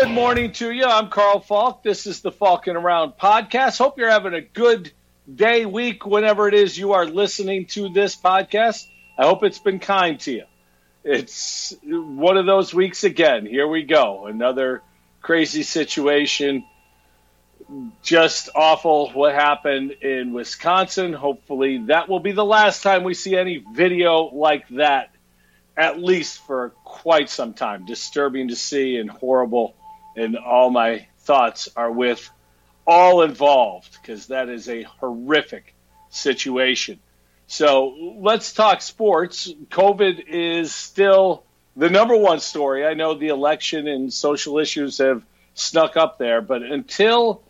Good morning to you. I'm Carl Falk. This is the Falkin' Around Podcast. Hope you're having a good day, week, whenever it is you are listening to this podcast. I hope it's been kind to you. It's one of those weeks again. Here we go. Another crazy situation. Just awful what happened in Wisconsin. Hopefully that will be the last time we see any video like that, at least for quite some time. Disturbing to see and horrible. And all my thoughts are with all involved because that is a horrific situation. So let's talk sports. COVID is still the number one story. I know the election and social issues have snuck up there, but until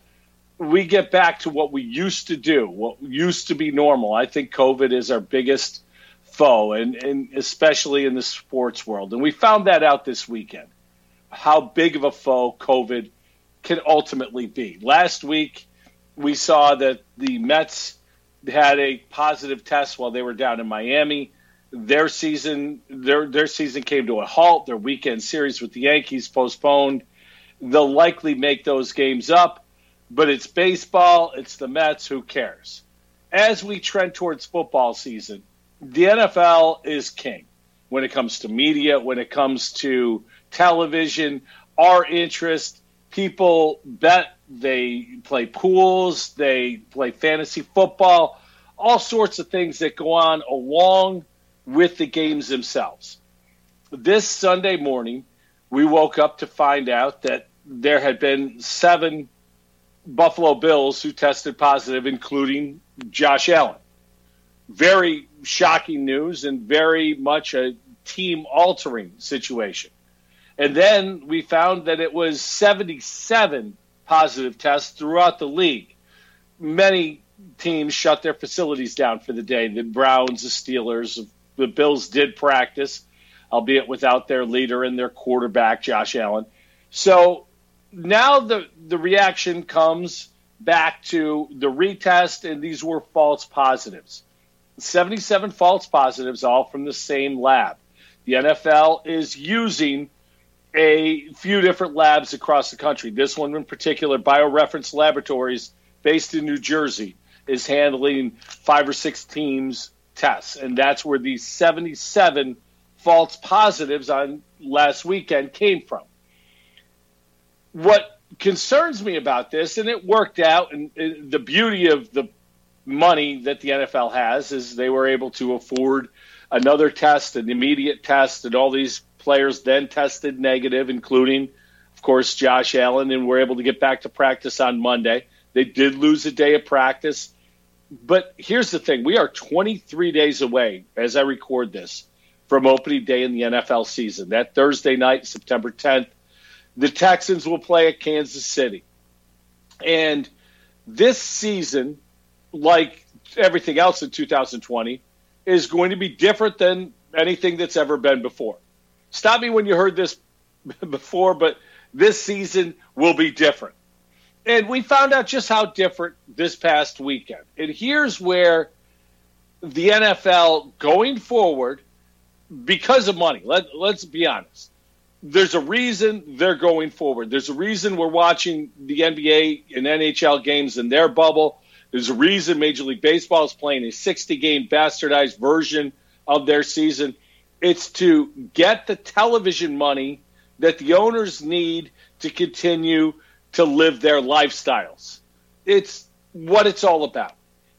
we get back to what we used to do, what used to be normal, I think COVID is our biggest foe, and especially in the sports world. And we found that out this weekend, how big of a foe COVID can ultimately be. Last week, we saw that the Mets had a positive test while they were down in Miami. Their season came to a halt. Their weekend series with the Yankees postponed. They'll likely make those games up. But it's baseball, it's the Mets, who cares? As we trend towards football season, the NFL is king when it comes to media, when it comes to television, our interest. People bet, they play pools, they play fantasy football, all sorts of things that go on along with the games themselves. This Sunday morning, we woke up to find out that there had been 7 Buffalo Bills who tested positive, including Josh Allen. Very shocking news and very much a team-altering situation. And then we found that it was 77 positive tests throughout the league. Many teams shut their facilities down for the day. The Browns, the Steelers, the Bills did practice, albeit without their leader and their quarterback, Josh Allen. So now the reaction comes back to the retest, and these were false positives. 77 false positives, all from the same lab. The NFL is using a few different labs across the country. This one in particular, BioReference Laboratories, based in New Jersey, is handling 5 or 6 teams' tests. And that's where these 77 false positives on last weekend came from. What concerns me about this, and it worked out, and the beauty of the money that the NFL has is they were able to afford another test, an immediate test, and all these players then tested negative, including, of course, Josh Allen, and were able to get back to practice on Monday. They did lose a day of practice. But here's the thing. We are 23 days away, as I record this, from opening day in the NFL season. That Thursday night, September 10th, the Texans will play at Kansas City. And this season, like everything else in 2020, is going to be different than anything that's ever been before. Stop me when you heard this before, but this season will be different. And we found out just how different this past weekend. And here's where the NFL going forward, because of money, let's be honest, there's a reason they're going forward. There's a reason we're watching the NBA and NHL games in their bubble. There's a reason Major League Baseball is playing a 60-game bastardized version of their season. It's to get the television money that the owners need to continue to live their lifestyles. It's what it's all about.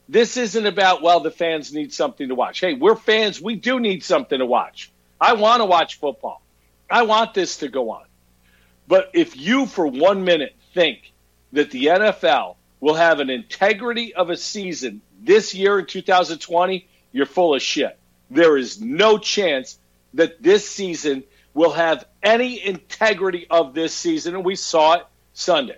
This isn't about, well, the fans need something to watch. Hey, we're fans. We do need something to watch. I want to watch football. I want this to go on. But if you for 1 minute think that the NFL will have an integrity of a season this year in 2020, you're full of shit. There is no chance that this season will have any integrity of this season, and we saw it Sunday.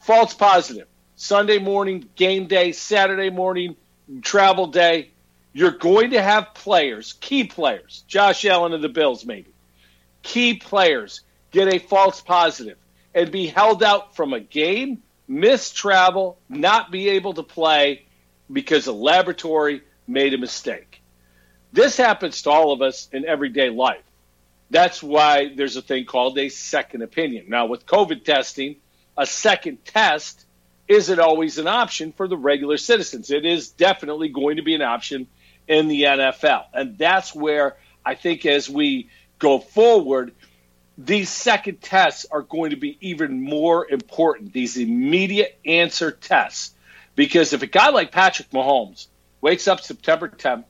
False positive. Sunday morning, game day, Saturday morning, travel day. You're going to have players, key players, Josh Allen of the Bills maybe, key players get a false positive and be held out from a game, miss travel, not be able to play because a laboratory made a mistake. This happens to all of us in everyday life. That's why there's a thing called a second opinion. Now, with COVID testing, a second test isn't always an option for the regular citizens. It is definitely going to be an option in the NFL. And that's where I think as we go forward, these second tests are going to be even more important, these immediate answer tests. Because if a guy like Patrick Mahomes wakes up September 10th,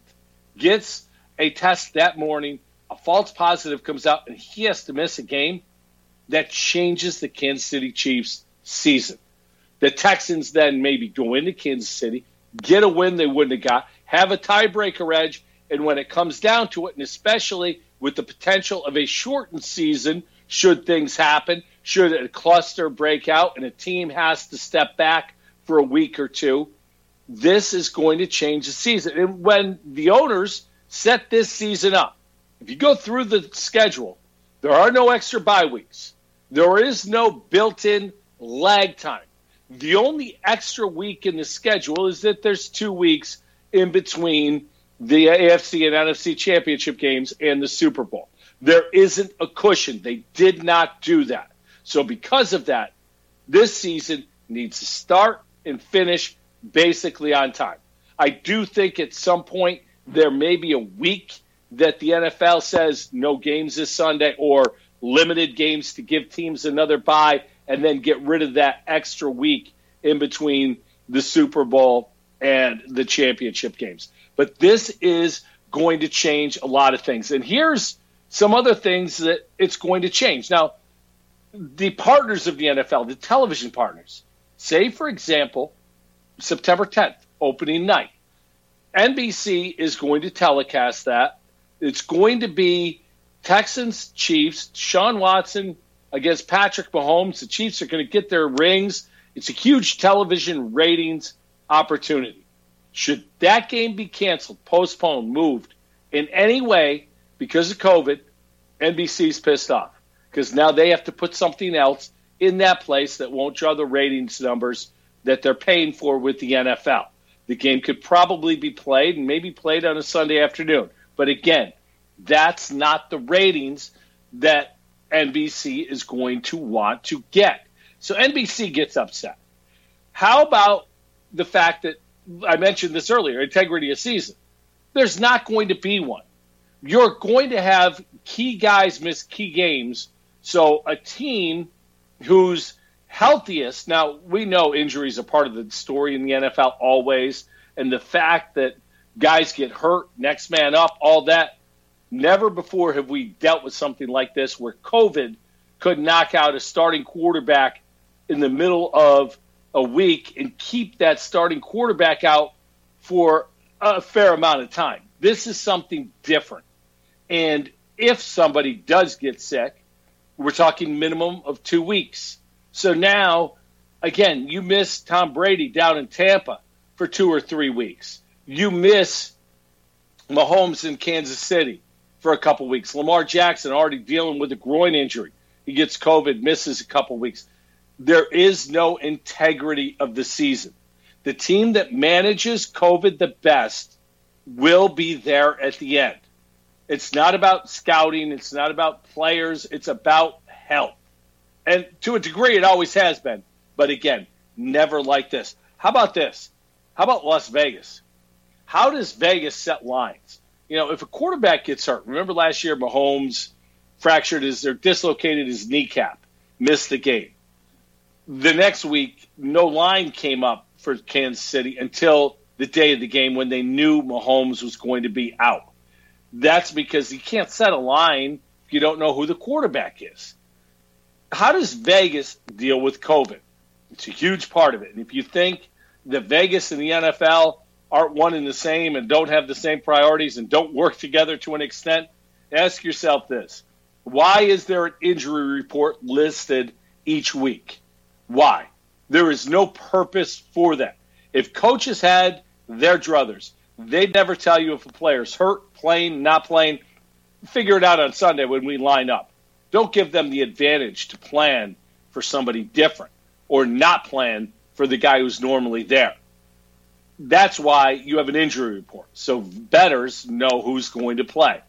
gets a test that morning, a false positive comes out, and he has to miss a game, that changes the Kansas City Chiefs' season. The Texans then maybe go into Kansas City, get a win they wouldn't have got, have a tiebreaker edge, and when it comes down to it, and especially with the potential of a shortened season, should things happen, should a cluster break out and a team has to step back for a week or two, this is going to change the season. And when the owners set this season up, if you go through the schedule, there are no extra bye weeks. There is no built-in lag time. The only extra week in the schedule is that there's 2 weeks in between the AFC and NFC championship games and the Super Bowl. There isn't a cushion. They did not do that. So because of that, this season needs to start and finish basically on time. I do think at some point there may be a week that the NFL says no games this Sunday or limited games to give teams another bye and then get rid of that extra week in between the Super Bowl and the championship games. But this is going to change a lot of things. And here's some other things that it's going to change. Now, the partners of the NFL, the television partners, say, for example, September 10th, opening night, NBC is going to telecast that. It's going to be Texans, Chiefs, Sean Watson against Patrick Mahomes. The Chiefs are going to get their rings. It's a huge television ratings opportunity. Should that game be canceled, postponed, moved in any way because of COVID, NBC's pissed off because now they have to put something else in that place that won't draw the ratings numbers that they're paying for with the NFL. The game could probably be played and maybe played on a Sunday afternoon. But again, that's not the ratings that NBC is going to want to get. So NBC gets upset. How about the fact that, I mentioned this earlier, integrity of season? There's not going to be one. You're going to have key guys miss key games. So a team who's healthiest, now we know injuries are part of the story in the NFL always, and the fact that guys get hurt, next man up, all that. Never before have we dealt with something like this where COVID could knock out a starting quarterback in the middle of a week and keep that starting quarterback out for a fair amount of time. This is something different. And if somebody does get sick, we're talking minimum of 2 weeks. So now, again, you miss Tom Brady down in Tampa for 2 or 3 weeks. You miss Mahomes in Kansas City for a couple weeks. Lamar Jackson already dealing with a groin injury. He gets COVID, misses a couple weeks. There is no integrity of the season. The team that manages COVID the best will be there at the end. It's not about scouting. It's not about players. It's about health. And to a degree, it always has been. But again, never like this. How about this? How about Las Vegas? How does Vegas set lines? You know, if a quarterback gets hurt, remember last year Mahomes dislocated his kneecap, missed the game. The next week, no line came up for Kansas City until the day of the game when they knew Mahomes was going to be out. That's because you can't set a line if you don't know who the quarterback is. How does Vegas deal with COVID? It's a huge part of it. And if you think that Vegas and the NFL aren't one and the same and don't have the same priorities and don't work together to an extent, ask yourself this. Why is there an injury report listed each week? Why? There is no purpose for that. If coaches had their druthers, they'd never tell you if a player's hurt, playing, not playing. Figure it out on Sunday when we line up. Don't give them the advantage to plan for somebody different or not plan for the guy who's normally there. That's why you have an injury report, so bettors know who's going to play.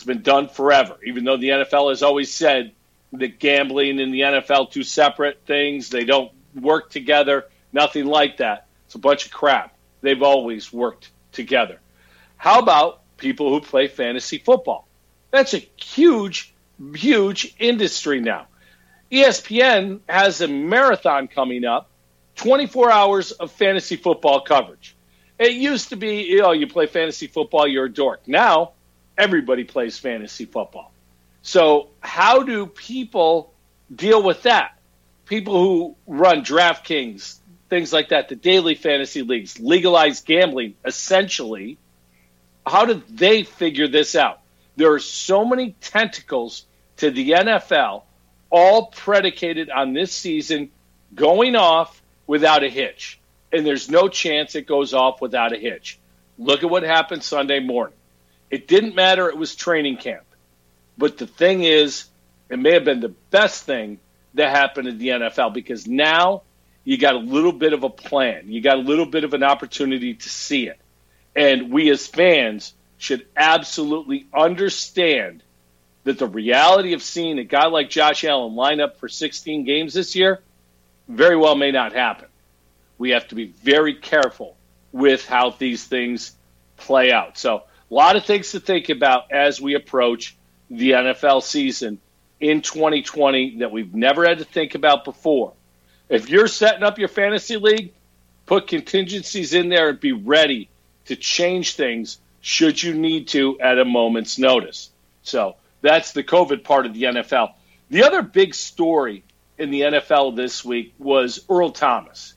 It's been done forever, even though the NFL has always said that gambling and the NFL, two separate things. They don't work together, nothing like that. It's a bunch of crap. They've always worked together. How about people who play fantasy football? That's a huge, huge industry now. ESPN has a marathon coming up, 24 hours of fantasy football coverage. It used to be, you know, you play fantasy football, you're a dork. Now, everybody plays fantasy football. So how do people deal with that? People who run DraftKings, things like that, the daily fantasy leagues, legalized gambling, essentially, how do they figure this out? There are so many tentacles to the NFL, all predicated on this season going off without a hitch. And there's no chance it goes off without a hitch. Look at what happened Sunday morning. It didn't matter. It was training camp. But the thing is, it may have been the best thing that happened in the NFL, because now you got a little bit of a plan. You got a little bit of an opportunity to see it. And we as fans should absolutely understand that the reality of seeing a guy like Josh Allen line up for 16 games this year very well may not happen. We have to be very careful with how these things play out. So a lot of things to think about as we approach the NFL season in 2020 that we've never had to think about before. If you're setting up your fantasy league, put contingencies in there and be ready to change things should you need to at a moment's notice. So that's the COVID part of the NFL. The other big story in the NFL this week was Earl Thomas.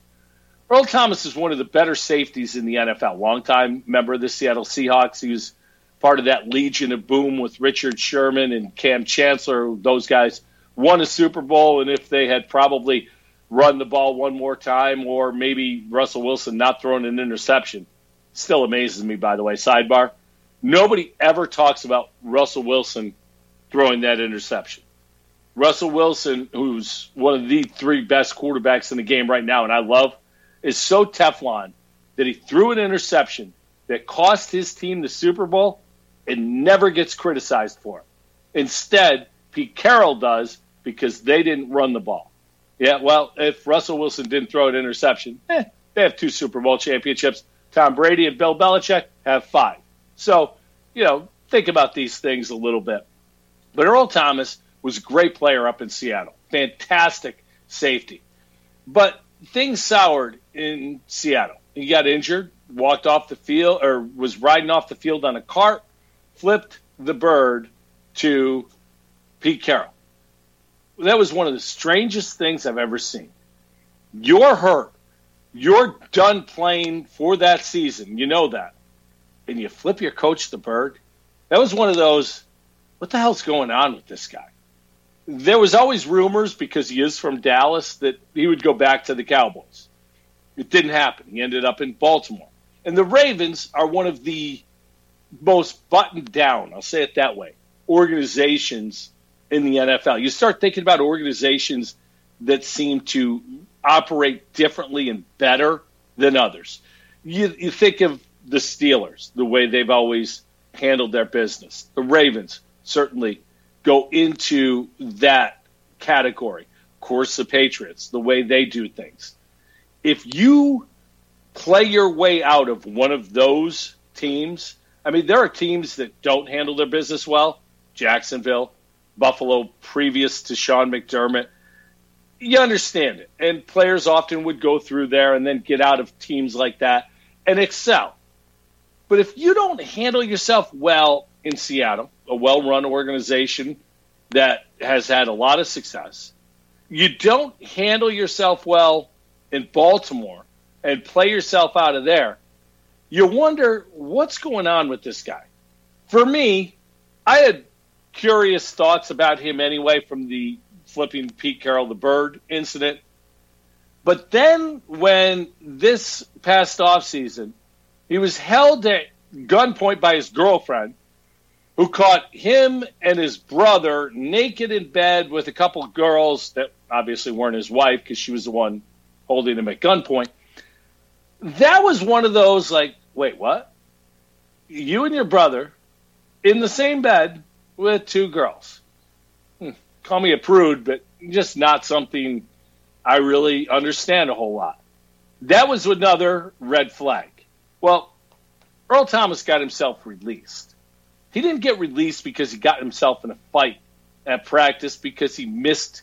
Earl Thomas is one of the better safeties in the NFL, longtime member of the Seattle Seahawks. He was part of that Legion of Boom with Richard Sherman and Cam Chancellor. Those guys won a Super Bowl, and if they had probably run the ball one more time, or maybe Russell Wilson not throwing an interception, still amazes me, by the way. Sidebar, nobody ever talks about Russell Wilson throwing that interception. Russell Wilson, who's one of the three best quarterbacks in the game right now, and I love, is so Teflon that he threw an interception that cost his team the Super Bowl and never gets criticized for it. Instead, Pete Carroll does because they didn't run the ball. Yeah, well, if Russell Wilson didn't throw an interception, they have two Super Bowl championships. Tom Brady and Bill Belichick have five. So, you know, think about these things a little bit. But Earl Thomas was a great player up in Seattle. Fantastic safety. But things soured in Seattle. He got injured, walked off the field, or was riding off the field on a cart, flipped the bird to Pete Carroll. That was one of the strangest things I've ever seen. You're hurt. You're done playing for that season. You know that. And you flip your coach the bird. That was one of those, what the hell's going on with this guy? There was always rumors, because he is from Dallas, that he would go back to the Cowboys. It didn't happen. He ended up in Baltimore. And the Ravens are one of the most buttoned down, I'll say it that way, organizations in the NFL. You start thinking about organizations that seem to operate differently and better than others. You think of the Steelers, the way they've always handled their business. The Ravens certainly go into that category. Of course, the Patriots, the way they do things. If you play your way out of one of those teams, I mean, there are teams that don't handle their business well. Jacksonville, Buffalo, previous to Sean McDermott. You understand it. And players often would go through there and then get out of teams like that and excel. But if you don't handle yourself well in Seattle, a well-run organization that has had a lot of success, you don't handle yourself well in Baltimore and play yourself out of there, you wonder what's going on with this guy. For me, I had curious thoughts about him anyway from the flipping Pete Carroll the bird incident. But then when this past offseason, he was held at gunpoint by his girlfriend, who caught him and his brother naked in bed with a couple girls that obviously weren't his wife, because she was the one holding him at gunpoint. That was one of those, like, wait, what? You and your brother in the same bed with two girls. Call me a prude, but just not something I really understand a whole lot. That was another red flag. Well, Earl Thomas got himself released. He didn't get released because he got himself in a fight at practice because he missed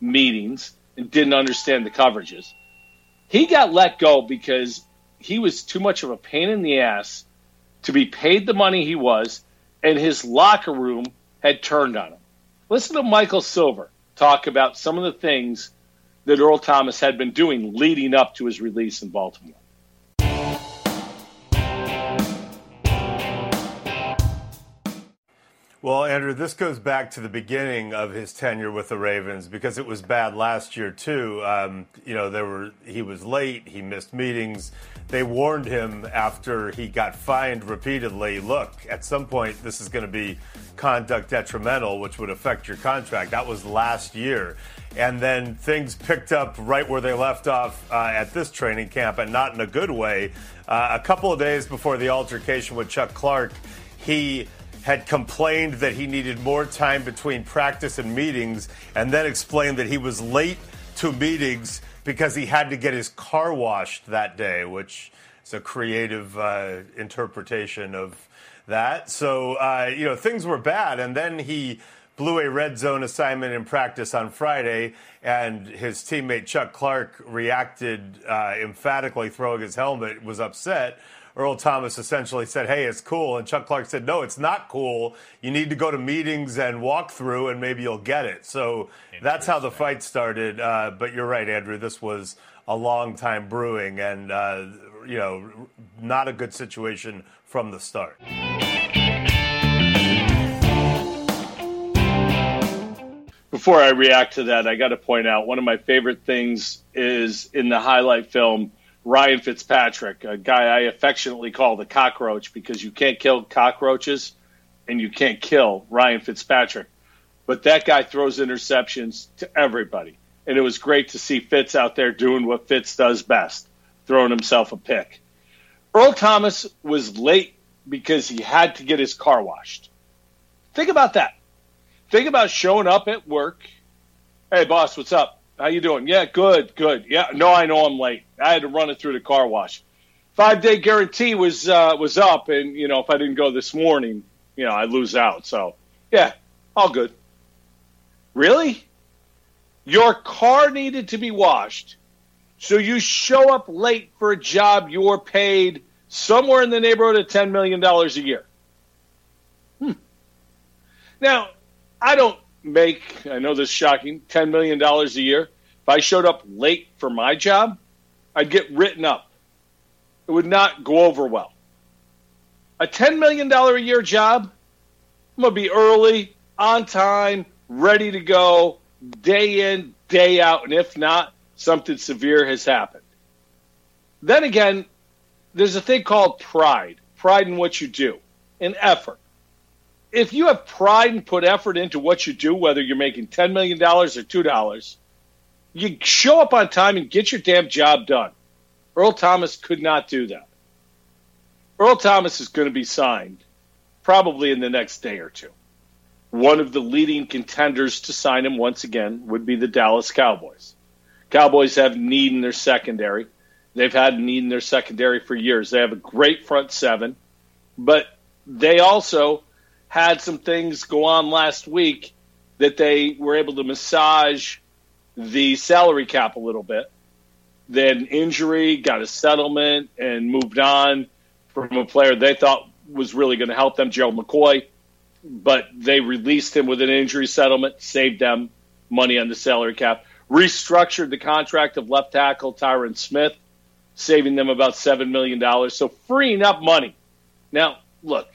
meetings and didn't understand the coverages. He got let go because he was too much of a pain in the ass to be paid the money he was, and his locker room had turned on him. Listen to Michael Silver talk about some of the things that Earl Thomas had been doing leading up to his release in Baltimore. Well, Andrew, this goes back to the beginning of his tenure with the Ravens because it was bad last year, too. He was late. He missed meetings. They warned him after he got fined repeatedly, look, at some point this is going to be conduct detrimental, which would affect your contract. That was last year. And then things picked up right where they left off at this training camp, and not in a good way. A couple of days before the altercation with Chuck Clark, he had complained that he needed more time between practice and meetings, and then explained that he was late to meetings because he had to get his car washed that day, which is a creative interpretation of that. So, things were bad, and then he blew a red zone assignment in practice on Friday, and his teammate Chuck Clark reacted emphatically, throwing his helmet, was upset. Earl Thomas essentially said, hey, it's cool. And Chuck Clark said, no, it's not cool. You need to go to meetings and walk through and maybe you'll get it. So that's how the fight started. But you're right, Andrew, this was a long time brewing and, not a good situation from the start. Before I react to that, I got to point out one of my favorite things is in the highlight film, Ryan Fitzpatrick, a guy I affectionately call the cockroach because you can't kill cockroaches and you can't kill Ryan Fitzpatrick. But that guy throws interceptions to everybody. And it was great to see Fitz out there doing what Fitz does best, throwing himself a pick. Earl Thomas was late because he had to get his car washed. Think about that. Think about showing up at work. Hey, boss, what's up? How you doing? Yeah, good. Yeah, no, I know I'm late. I had to run it through the car wash. 5-day guarantee was up, and, if I didn't go this morning, I lose out. So, yeah, all good. Really? Your car needed to be washed, so you show up late for a job you're paid somewhere in the neighborhood of $10 million a year. Now, I don't make, I know this is shocking, $10 million a year. If I showed up late for my job, I'd get written up. It would not go over well. A $10 million a year job, I'm going to be early, on time, ready to go, day in, day out, and if not, something severe has happened. Then again, there's a thing called pride in what you do, in effort. If you have pride and put effort into what you do, whether you're making $10 million or $2, you show up on time and get your damn job done. Earl Thomas could not do that. Earl Thomas is going to be signed probably in the next day or two. One of the leading contenders to sign him once again would be the Dallas Cowboys. Cowboys have need in their secondary. They've had need in their secondary for years. They have a great front seven, but they also had some things go on last week that they were able to massage the salary cap a little bit. Then injury, got a settlement, and moved on from a player they thought was really going to help them, Gerald McCoy. But they released him with an injury settlement, saved them money on the salary cap, restructured the contract of left tackle Tyron Smith, saving them about $7 million. So freeing up money. Now, look,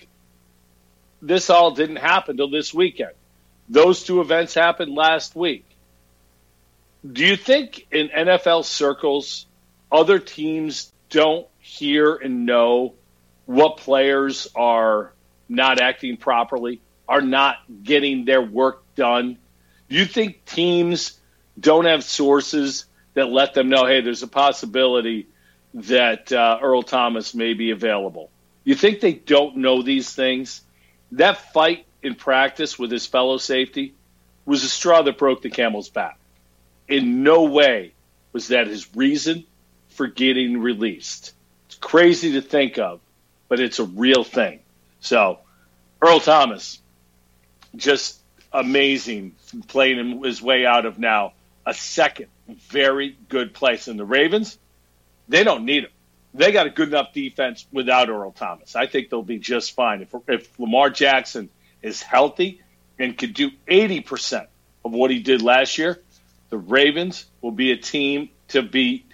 this all didn't happen till this weekend. Those two events happened last week. Do you think in NFL circles, other teams don't hear and know what players are not acting properly, are not getting their work done? Do you think teams don't have sources that let them know, hey, there's a possibility that Earl Thomas may be available? You think they don't know these things? that fight in practice with his fellow safety was a straw that broke the camel's back. In no way was that his reason for getting released. It's crazy to think of, but it's a real thing. So Earl Thomas, just amazing, playing his way out of now a second very good place. And the Ravens, they don't need him. They got a good enough defense without Earl Thomas. I think they'll be just fine. If Lamar Jackson is healthy and could do 80% of what he did last year, the Ravens will be a team to beat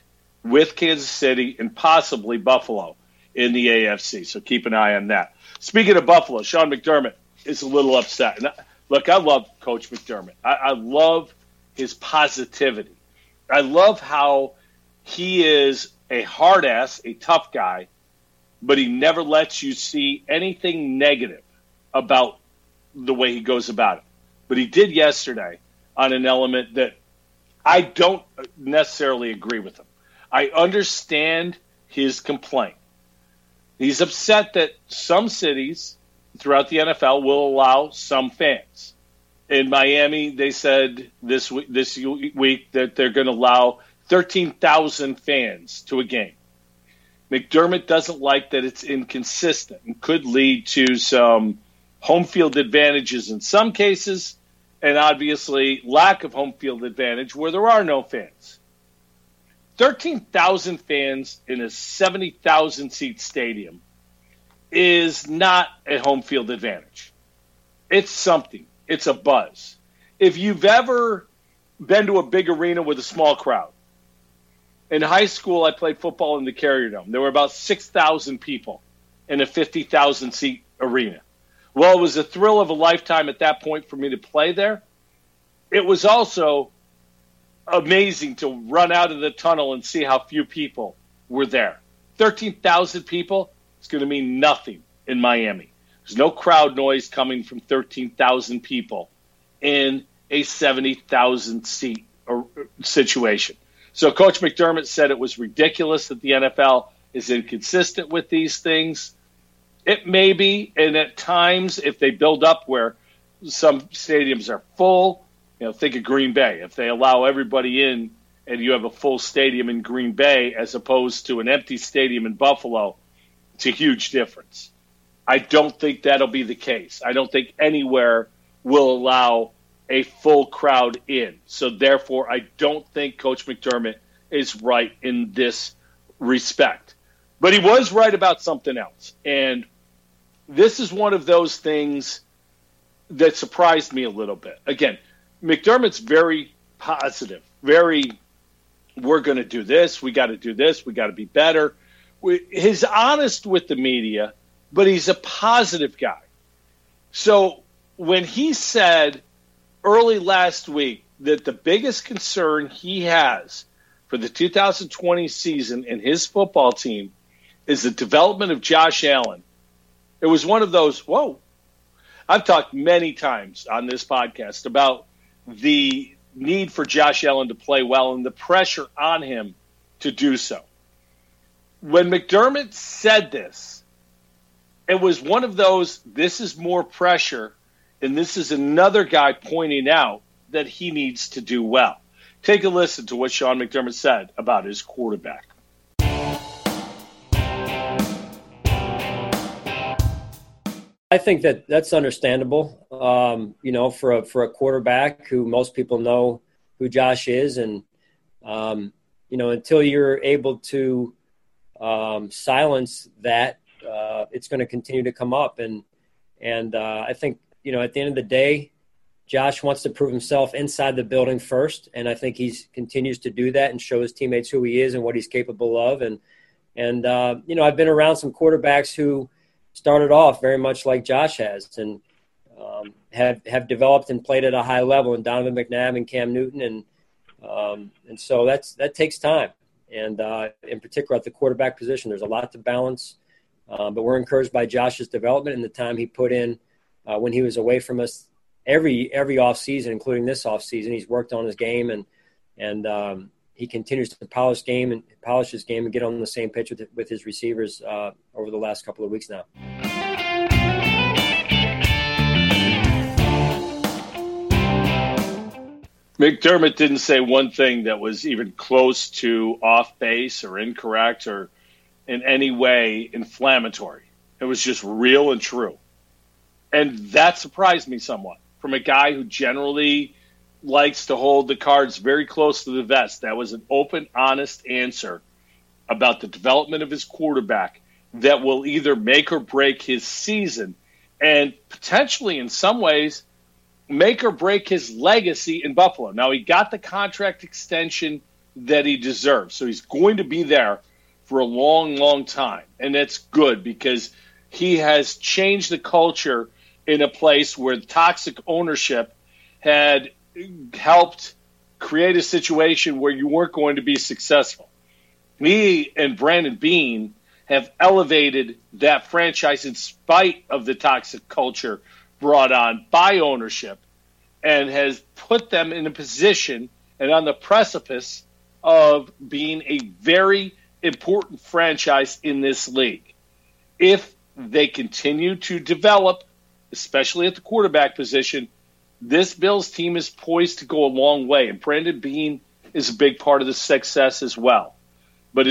with Kansas City and possibly Buffalo in the AFC. So keep an eye on that. Speaking of Buffalo, Sean McDermott is a little upset. And look, I love Coach McDermott. I love his positivity. I love how he is a hard ass, a tough guy, but he never lets you see anything negative about the way he goes about it. But he did yesterday on an element that I don't necessarily agree with him. I understand his complaint. He's upset that some cities throughout the NFL will allow some fans. In Miami, they said this week that they're going to allow 13,000 fans to a game. McDermott doesn't like that it's inconsistent and could lead to some home field advantages in some cases and obviously lack of home field advantage where there are no fans. 13,000 fans in a 70,000-seat stadium is not a home field advantage. It's something. It's a buzz. If you've ever been to a big arena with a small crowd, in high school, I played football in the Carrier Dome. There were about 6,000 people in a 50,000-seat arena. Well, it was a thrill of a lifetime at that point for me to play there. It was also amazing to run out of the tunnel and see how few people were there. 13,000 people is going to mean nothing in Miami. There's no crowd noise coming from 13,000 people in a 70,000-seat situation. So Coach McDermott said it was ridiculous that the NFL is inconsistent with these things. It may be, and at times, if they build up where some stadiums are full, think of Green Bay. If they allow everybody in and you have a full stadium in Green Bay as opposed to an empty stadium in Buffalo, it's a huge difference. I don't think that'll be the case. I don't think anywhere will allow a full crowd in. So, therefore, I don't think Coach McDermott is right in this respect. But he was right about something else. And this is one of those things that surprised me a little bit. Again, McDermott's very positive, very, we're going to do this, we got to do this, we got to be better. He's honest with the media, but he's a positive guy. So when he said early last week that the biggest concern he has for the 2020 season and his football team is the development of Josh Allen, it was one of those, whoa. I've talked many times on this podcast about the need for Josh Allen to play well and the pressure on him to do so. When McDermott said this, it was one of those, this is more pressure, and this is another guy pointing out that he needs to do well. Take a listen to what Sean McDermott said about his quarterback. I think that's understandable, for a quarterback who most people know who Josh is. And, until you're able to silence that, it's going to continue to come up. And I think, at the end of the day, Josh wants to prove himself inside the building first. And I think he continues to do that and show his teammates who he is and what he's capable of. And I've been around some quarterbacks who started off very much like Josh has and have developed and played at a high level, and Donovan McNabb and Cam Newton. And so that takes time. And in particular at the quarterback position, there's a lot to balance, but we're encouraged by Josh's development and the time he put in when he was away from us every offseason, including this offseason. He's worked on his game and he continues to polish his game and get on the same pitch with his receivers over the last couple of weeks now. McDermott didn't say one thing that was even close to off base or incorrect or in any way inflammatory. It was just real and true. And that surprised me somewhat from a guy who generally likes to hold the cards very close to the vest. That was an open, honest answer about the development of his quarterback that will either make or break his season and potentially in some ways make or break his legacy in Buffalo. Now, he got the contract extension that he deserves, so he's going to be there for a long, long time, and that's good because he has changed the culture in a place where toxic ownership had helped create a situation where you weren't going to be successful. He and Brandon Bean have elevated that franchise in spite of the toxic culture brought on by ownership, and has put them in a position and on the precipice of being a very important franchise in this league. If they continue to develop, especially at the quarterback position, this Bills team is poised to go a long way, and Brandon Bean is a big part of the success as well. But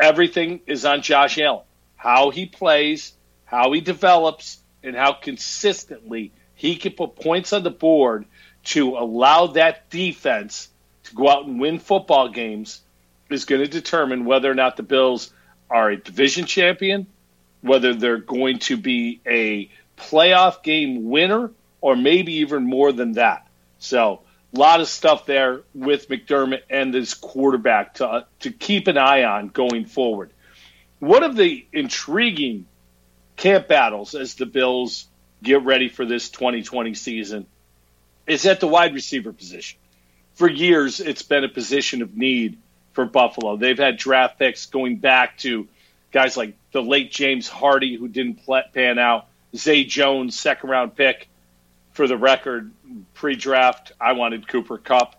everything is on Josh Allen, how he plays, how he develops, and how consistently he can put points on the board to allow that defense to go out and win football games is going to determine whether or not the Bills are a division champion, whether they're going to be a playoff game winner, or maybe even more than that. So a lot of stuff there with McDermott and this quarterback to keep an eye on going forward. One of the intriguing camp battles as the Bills get ready for this 2020 season is at the wide receiver position. For years, it's been a position of need for Buffalo. They've had draft picks going back to guys like the late James Hardy, who didn't pan out, Zay Jones, second-round pick. For the record, pre-draft, I wanted Cooper Kupp.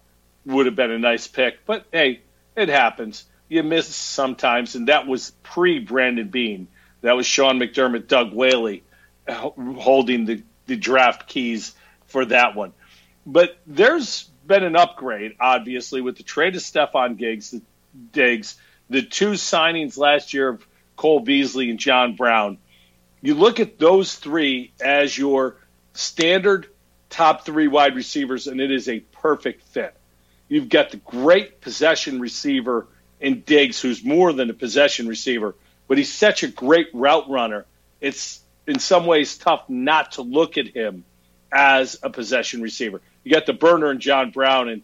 Would have been a nice pick, but hey, it happens. You miss sometimes, and that was pre-Brandon Bean. That was Sean McDermott, Doug Whaley holding the draft keys for that one. But there's been an upgrade, obviously, with the trade of Stephon Diggs, the two signings last year of Cole Beasley and John Brown. You look at those three as your standard top three wide receivers, and it is a perfect fit. You've got the great possession receiver in Diggs, who's more than a possession receiver, but he's such a great route runner. It's in some ways tough not to look at him as a possession receiver. You got the burner in John Brown, and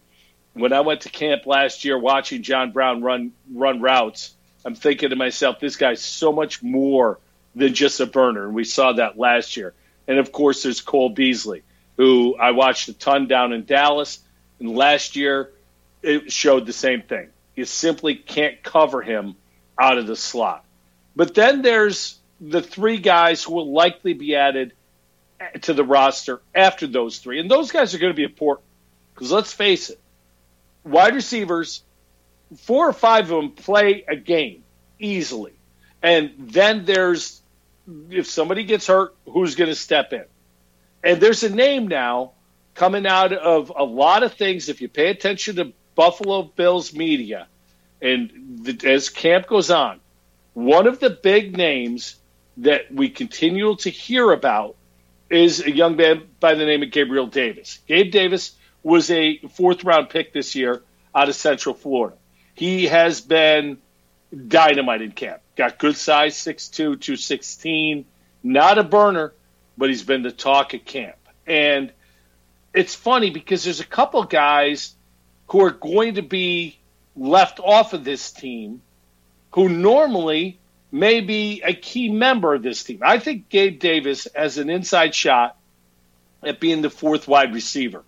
when I went to camp last year watching John Brown run routes, I'm thinking to myself, this guy's so much more than just a burner, and we saw that last year. And, of course, there's Cole Beasley, who I watched a ton down in Dallas, and last year it showed the same thing. You simply can't cover him out of the slot. But then there's the three guys who will likely be added to the roster after those three. And those guys are going to be important because let's face it, wide receivers, 4 or 5 of them play a game easily. And then there's, if somebody gets hurt, who's going to step in? And there's a name now coming out of a lot of things. If you pay attention to Buffalo Bills media and as camp goes on, one of the big names that we continue to hear about is a young man by the name of Gabriel Davis. Gabe Davis was a 4th-round pick this year out of Central Florida. He has been dynamite in camp. Got good size, 6'2", 216. Not a burner, but he's been the talk at camp. And it's funny because there's a couple guys who are going to be left off of this team who normally may be a key member of this team. I think Gabe Davis has an inside shot at being the 4th wide receiver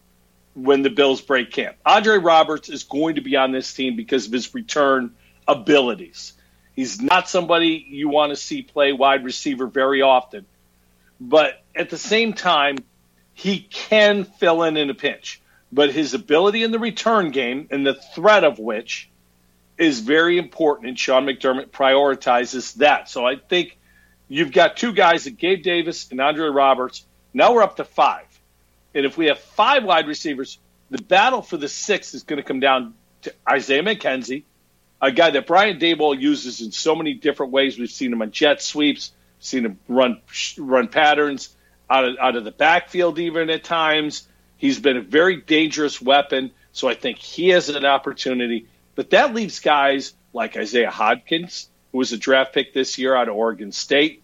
when the Bills break camp. Andre Roberts is going to be on this team because of his return abilities. He's not somebody you want to see play wide receiver very often. But at the same time, he can fill in a pinch. But his ability in the return game, and the threat of which is very important, and Sean McDermott prioritizes that. So I think you've got two guys, Gabe Davis and Andre Roberts. Now we're up to 5. And if we have 5 wide receivers, the battle for the sixth is going to come down to Isaiah McKenzie, a guy that Brian Daboll uses in so many different ways. We've seen him on jet sweeps, seen him run patterns out of the backfield even at times. He's been a very dangerous weapon, so I think he has an opportunity. But that leaves guys like Isaiah Hodgins, who was a draft pick this year out of Oregon State,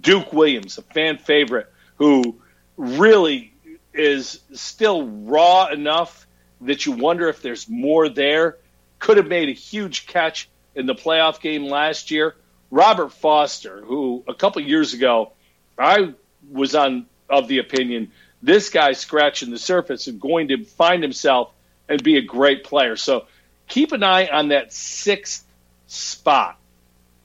Duke Williams, a fan favorite, who really is still raw enough that you wonder if there's more there. Could have made a huge catch in the playoff game last year. Robert Foster, who a couple years ago, I was of the opinion, this guy's scratching the surface and going to find himself and be a great player. So keep an eye on that sixth spot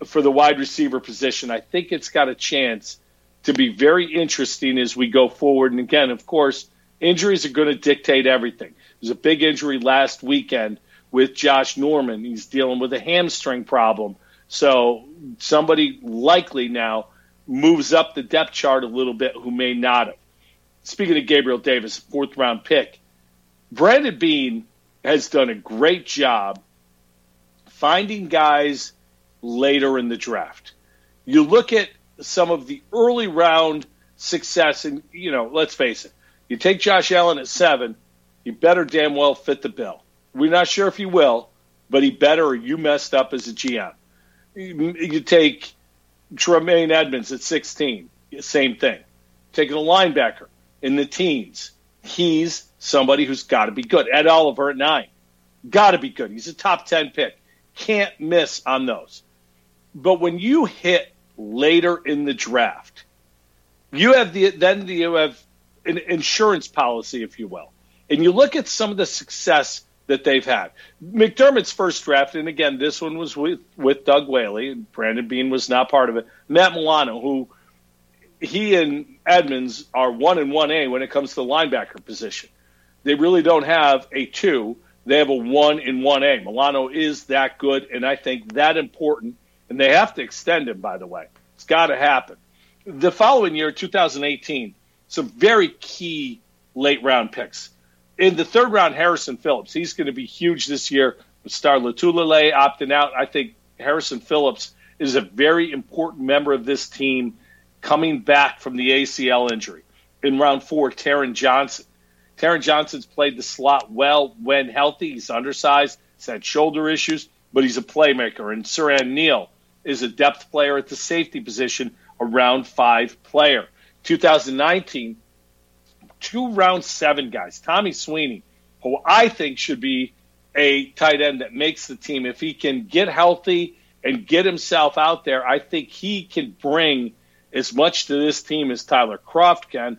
for the wide receiver position. I think it's got a chance to be very interesting as we go forward. And again, of course, injuries are going to dictate everything. There's a big injury last weekend with Josh Norman. He's dealing with a hamstring problem. So somebody likely now moves up the depth chart a little bit who may not have. Speaking of Gabriel Davis, fourth-round pick, Brandon Bean has done a great job finding guys later in the draft. You look at some of the early round success, and, you know, let's face it, you take Josh Allen at 7, he better damn well fit the bill. We're not sure if he will, but he better, or you messed up as a GM. You take Tremaine Edmonds at 16, same thing. Taking a linebacker in the teens, he's somebody who's got to be good. Ed Oliver at 9, got to be good. He's a top 10 pick. Can't miss on those. But when you hit later in the draft, you have then you have an insurance policy, if you will. And you look at some of the success that they've had. McDermott's first draft, and again, this one was with Doug Whaley, and Brandon Bean was not part of it. Matt Milano, who he and Edmonds are 1 and 1A when it comes to the linebacker position. They really don't have a 2. They have a 1 and 1A. Milano is that good, and I think that important. And they have to extend him, by the way. It's got to happen. The following year, 2018, some very key late-round picks. In the third round, Harrison Phillips. He's going to be huge this year. With Star Lotulelei opting out, I think Harrison Phillips is a very important member of this team coming back from the ACL injury. In round 4, Taron Johnson. Taron Johnson's played the slot well when healthy. He's undersized. He's had shoulder issues, but he's a playmaker. And Suran Neal is a depth player at the safety position, a round 5 player. 2019, 2 round 7 guys. Tommy Sweeney, who I think should be a tight end that makes the team. If he can get healthy and get himself out there, I think he can bring as much to this team as Tyler Croft can.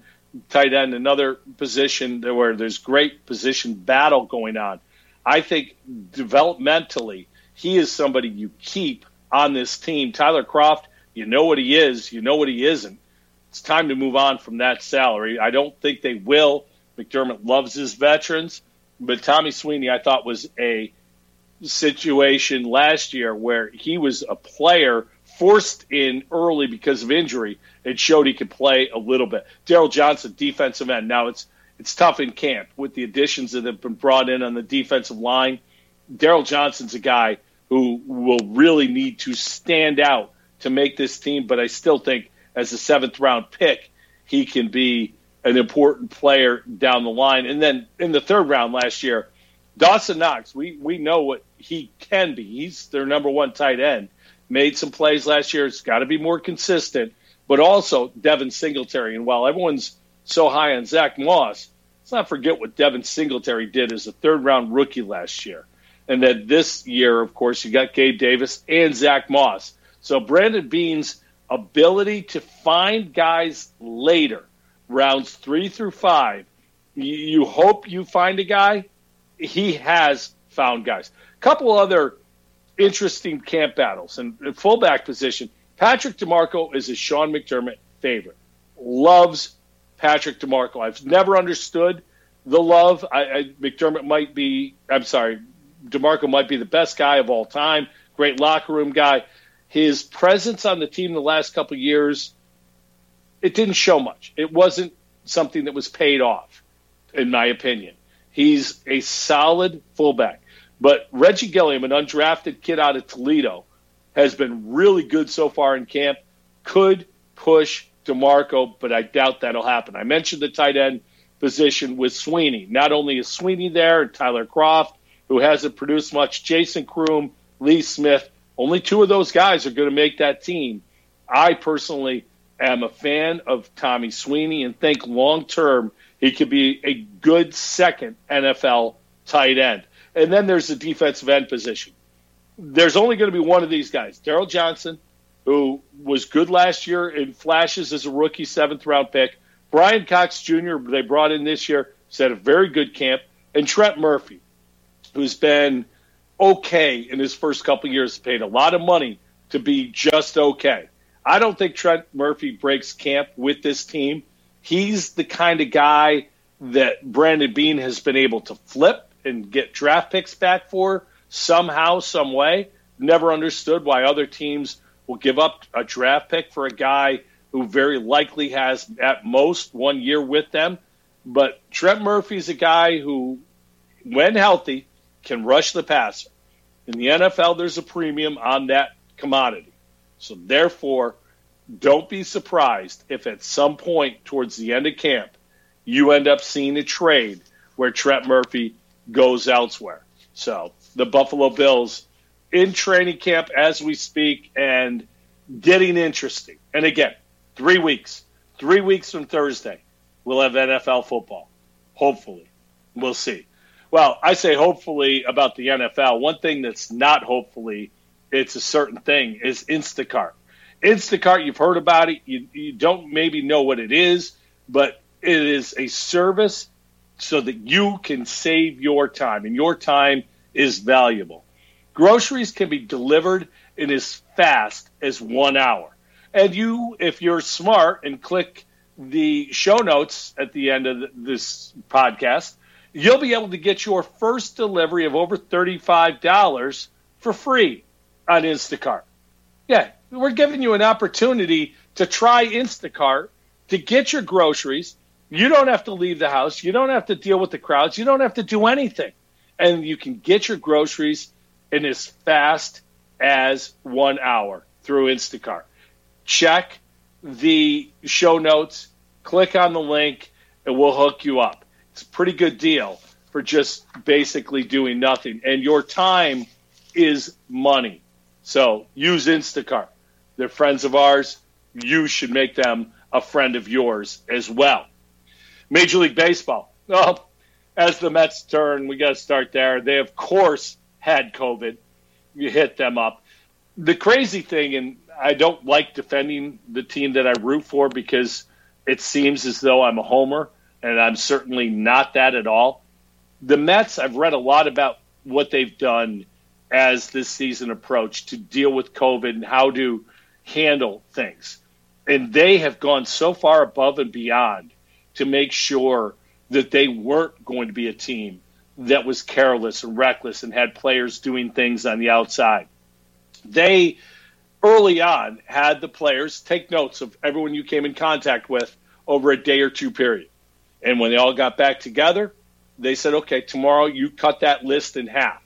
Tight end, another position where there's great position battle going on. I think developmentally, he is somebody you keep on this team. Tyler Croft, you know what he is, you know what he isn't. It's time to move on from that salary. I don't think they will. McDermott loves his veterans, but Tommy Sweeney, I thought, was a situation last year where he was a player forced in early because of injury. It showed he could play a little bit. Daryl Johnson, defensive end. Now it's tough in camp with the additions that have been brought in on the defensive line. Daryl Johnson's a guy who will really need to stand out to make this team, but I still think as a 7th-round pick, he can be an important player down the line. And then in the 3rd round last year, Dawson Knox, we know what he can be. He's their number 1 tight end. Made some plays last year. It's got to be more consistent. But also Devin Singletary. And while everyone's so high on Zach Moss, let's not forget what Devin Singletary did as a 3rd-round rookie last year. And then this year, of course, you got Gabe Davis and Zach Moss. So Brandon Bean's ability to find guys later, rounds 3 through 5, you hope you find a guy. He has found guys. A couple other interesting camp battles. And fullback position, Patrick DiMarco is a Sean McDermott favorite. Loves Patrick DiMarco. I've never understood the love. DiMarco might be the best guy of all time. Great locker room guy. His presence on the team the last couple of years, it didn't show much. It wasn't something that was paid off, in my opinion. He's a solid fullback. But Reggie Gilliam, an undrafted kid out of Toledo, has been really good so far in camp, could push DiMarco, but I doubt that'll happen. I mentioned the tight end position with Sweeney. Not only is Sweeney there, Tyler Croft, who hasn't produced much, Jason Kroom, Lee Smith, only two of those guys are going to make that team. I personally am a fan of Tommy Sweeney and think long-term he could be a good second NFL tight end. And then there's the defensive end position. There's only going to be one of these guys. Darryl Johnson, who was good last year in flashes as a rookie, seventh-round pick. Brian Cox Jr., they brought in this year, has had a very good camp. And Trent Murphy, who's been okay in his first couple of years, paid a lot of money to be just okay. I don't think Trent Murphy breaks camp with this team. He's the kind of guy that Brandon Bean has been able to flip and get draft picks back for somehow, some way. Never understood why other teams will give up a draft pick for a guy who very likely has at most 1 year with them. But Trent Murphy's a guy who, when healthy, can rush the passer. In the NFL, there's a premium on that commodity. So therefore, don't be surprised if at some point towards the end of camp, you end up seeing a trade where Trent Murphy goes elsewhere. So the Buffalo Bills in training camp as we speak and getting interesting. And again, 3 weeks. 3 weeks from Thursday, we'll have NFL football. Hopefully. We'll see. Well, I say hopefully about the NFL. One thing that's not hopefully, it's a certain thing, is Instacart. Instacart, you've heard about it. You don't maybe know what it is, but it is a service so that you can save your time, and your time is valuable. Groceries can be delivered in as fast as 1 hour. And you, if you're smart and click the show notes at the end of this podcast, you'll be able to get your first delivery of over $35 for free on Instacart. Yeah, we're giving you an opportunity to try Instacart to get your groceries. You don't have to leave the house. You don't have to deal with the crowds. You don't have to do anything. And you can get your groceries in as fast as 1 hour through Instacart. Check the show notes. Click on the link, and we'll hook you up. It's a pretty good deal for just basically doing nothing. And your time is money. So use Instacart. They're friends of ours. You should make them a friend of yours as well. Major League Baseball. Oh, as the Mets turn, we got to start there. They, of course, had COVID. You hit them up. The crazy thing, and I don't like defending the team that I root for because it seems as though I'm a homer, and I'm certainly not that at all. The Mets, I've read a lot about what they've done as this season approached to deal with COVID and how to handle things. And they have gone so far above and beyond to make sure that they weren't going to be a team that was careless and reckless and had players doing things on the outside. They, early on, had the players take notes of everyone you came in contact with over a day or two period. And when they all got back together, they said, okay, tomorrow you cut that list in half.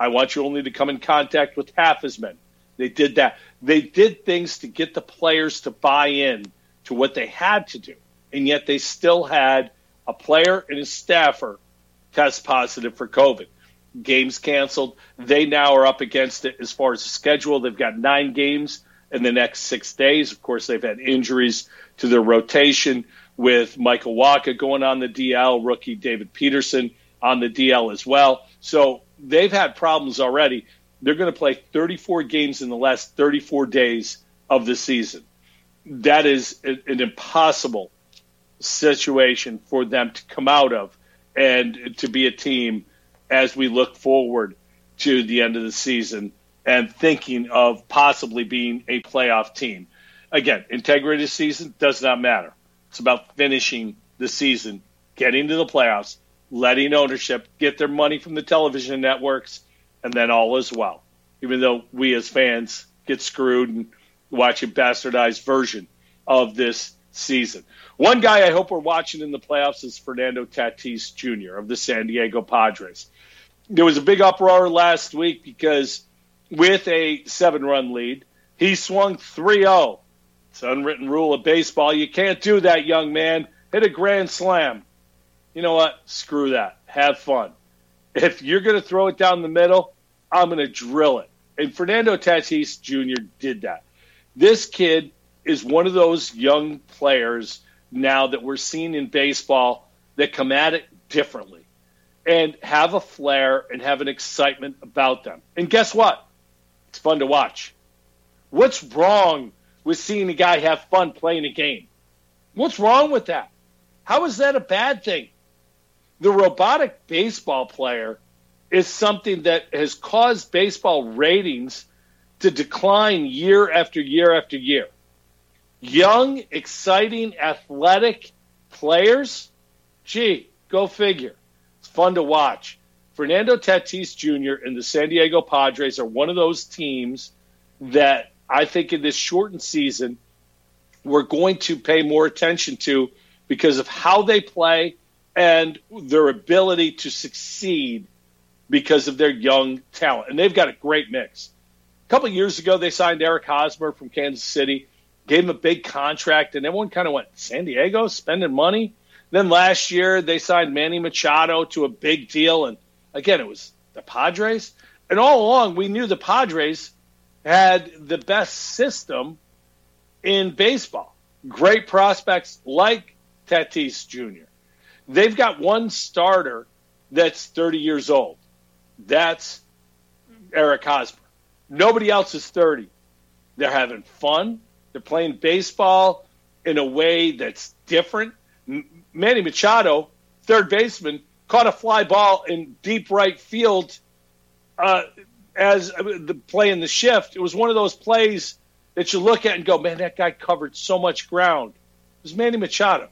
I want you only to come in contact with half as many. They did that. They did things to get the players to buy in to what they had to do. And yet they still had a player and a staffer test positive for COVID. Games canceled. They now are up against it as far as the schedule. They've got 9 games in the next 6 days. Of course, they've had injuries to their rotation with Michael Wacha going on the DL, rookie David Peterson on the DL as well. So they've had problems already. They're going to play 34 games in the last 34 days of the season. That is an impossible situation for them to come out of and to be a team as we look forward to the end of the season and thinking of possibly being a playoff team. Again, integrity of season does not matter. It's about finishing the season, getting to the playoffs, letting ownership get their money from the television networks, and then all is well, even though we as fans get screwed and watch a bastardized version of this season. One guy I hope we're watching in the playoffs is Fernando Tatis Jr. of the San Diego Padres. There was a big uproar last week because with a 7-run lead, he swung 3-0. It's an unwritten rule of baseball. You can't do that, young man. Hit a grand slam. You know what? Screw that. Have fun. If you're going to throw it down the middle, I'm going to drill it. And Fernando Tatis Jr. did that. This kid is one of those young players now that we're seeing in baseball that come at it differently and have a flair and have an excitement about them. And guess what? It's fun to watch. What's wrong with seeing a guy have fun playing a game? What's wrong with that? How is that a bad thing? The robotic baseball player is something that has caused baseball ratings to decline year after year after year. Young, exciting, athletic players, gee, go figure. It's fun to watch. Fernando Tatis Jr. and the San Diego Padres are one of those teams that I think in this shortened season we're going to pay more attention to because of how they play and their ability to succeed because of their young talent. And they've got a great mix. A couple of years ago, they signed Eric Hosmer from Kansas City, gave him a big contract, and everyone kind of went, San Diego spending money? Then last year, they signed Manny Machado to a big deal, and again, it was the Padres. And all along, we knew the Padres had the best system in baseball. Great prospects like Tatis Jr. They've got one starter that's 30 years old. That's Eric Hosmer. Nobody else is 30. They're having fun. They're playing baseball in a way that's different. Manny Machado, third baseman, caught a fly ball in deep right field as the play in the shift. It was one of those plays that you look at and go, man, that guy covered so much ground. It was Manny Machado.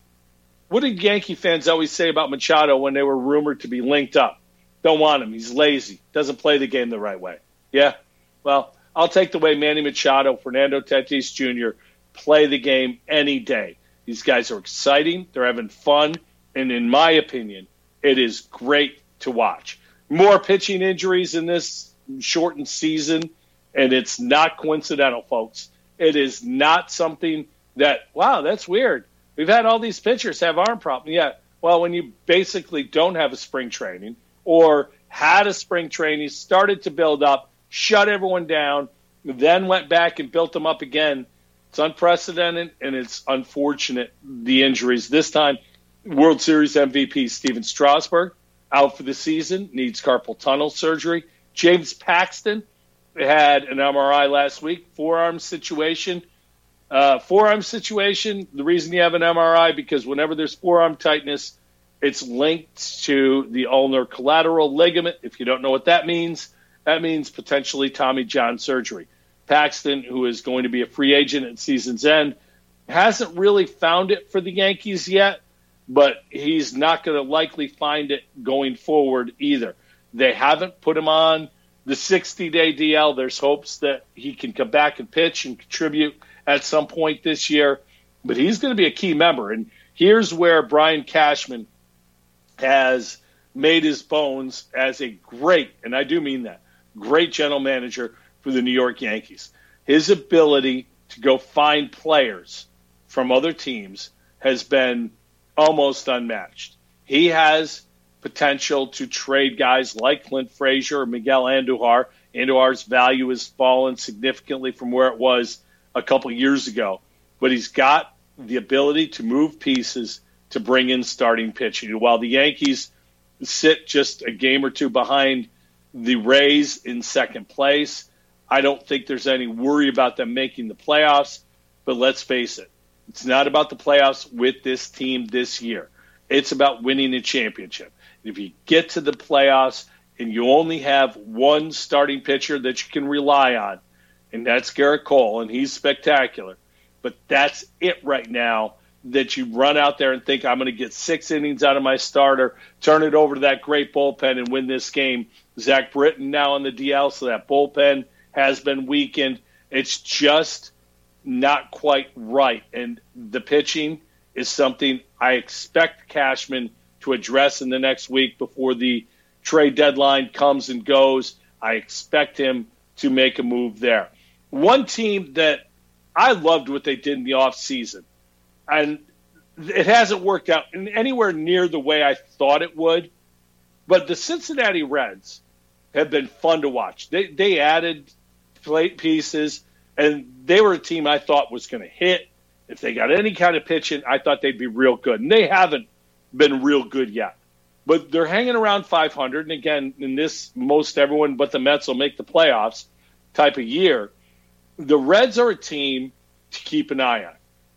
What did Yankee fans always say about Machado when they were rumored to be linked up? Don't want him. He's lazy. Doesn't play the game the right way. Yeah? Well, I'll take the way Manny Machado, Fernando Tatis Jr. play the game any day. These guys are exciting. They're having fun. And in my opinion, it is great to watch. More pitching injuries in this shortened season, and it's not coincidental, folks. It is not something that, wow, that's weird. We've had all these pitchers have arm problems. Yeah, well, when you basically don't have a spring training, or had a spring training, started to build up, shut everyone down, then went back and built them up again. It's unprecedented, and it's unfortunate, the injuries. This time, World Series MVP Steven Strasburg, out for the season, needs carpal tunnel surgery. James Paxton had an MRI last week, forearm situation, the reason you have an MRI, because whenever there's forearm tightness, it's linked to the ulnar collateral ligament. If you don't know what that means potentially Tommy John surgery. Paxton, who is going to be a free agent at season's end, hasn't really found it for the Yankees yet, but he's not going to likely find it going forward either. They haven't put him on the 60-day DL. There's hopes that he can come back and pitch and contribute at some point this year, but he's going to be a key member. And here's where Brian Cashman has made his bones as a great, and I do mean that, great general manager for the New York Yankees. His ability to go find players from other teams has been almost unmatched. He has potential to trade guys like Clint Frazier or Miguel Andujar. Andujar's value has fallen significantly from where it was a couple years ago, but he's got the ability to move pieces to bring in starting pitching. While the Yankees sit just a game or two behind the Rays in second place, I don't think there's any worry about them making the playoffs. But let's face it, it's not about the playoffs with this team this year. It's about winning a championship. If you get to the playoffs and you only have one starting pitcher that you can rely on, and that's Gerrit Cole, and he's spectacular, but that's it right now. That you run out there and think, I'm going to get 6 innings out of my starter, turn it over to that great bullpen and win this game. Zach Britton now on the DL, so that bullpen has been weakened. It's just not quite right. And the pitching is something I expect Cashman to address in the next week before the trade deadline comes and goes. I expect him to make a move there. One team that I loved what they did in the offseason, and it hasn't worked out anywhere near the way I thought it would, but the Cincinnati Reds have been fun to watch. They added plate pieces, and they were a team I thought was going to hit. If they got any kind of pitching, I thought they'd be real good, and they haven't been real good yet. But they're hanging around 500, and again, in this most everyone but the Mets will make the playoffs type of year, the Reds are a team to keep an eye on